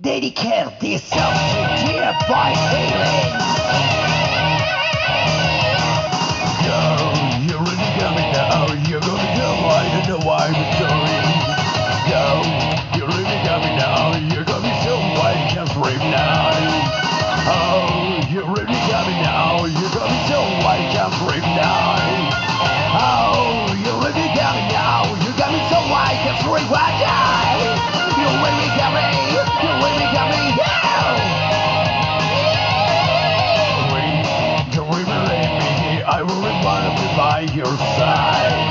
Dedicate this song to tear by feelings. Yo, you really got me now. You're gonna go. I don't know why I'm sorry. Yo, you really got me now. You're gonna be somebody can't breathe now. Oh, you really got me now. You're gonna be somebody can't breathe now. Oh, you really got me now. You got me so I can't breathe right now.By your side,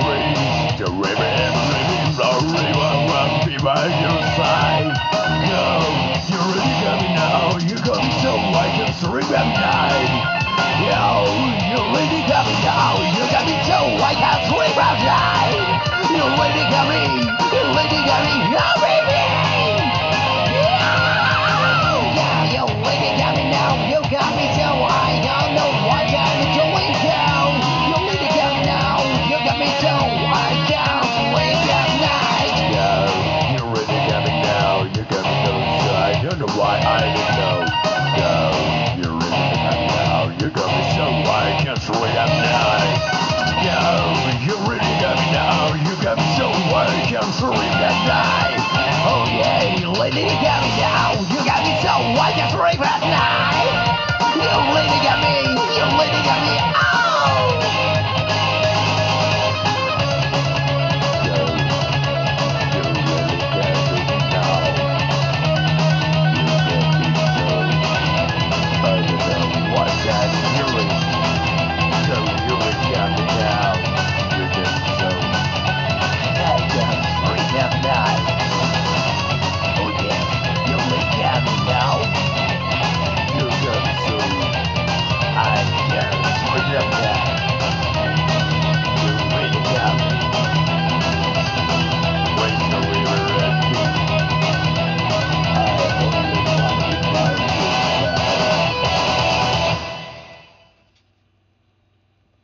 please the river and living the river won't be by your side. No, you really got me now. You got me so like a stream at night. Yo, you really got me now. You got me so like a stream at night. You really got me. You really got me. You baby. Yeah, you really got me now. You got me so I don't know what I'm doing now.Why I don't know. Yo, you're really got me now. You got me so I can't sleep at night. Yo, you really got me now. You got me so I can't sleep at night. Oh yeah, lady.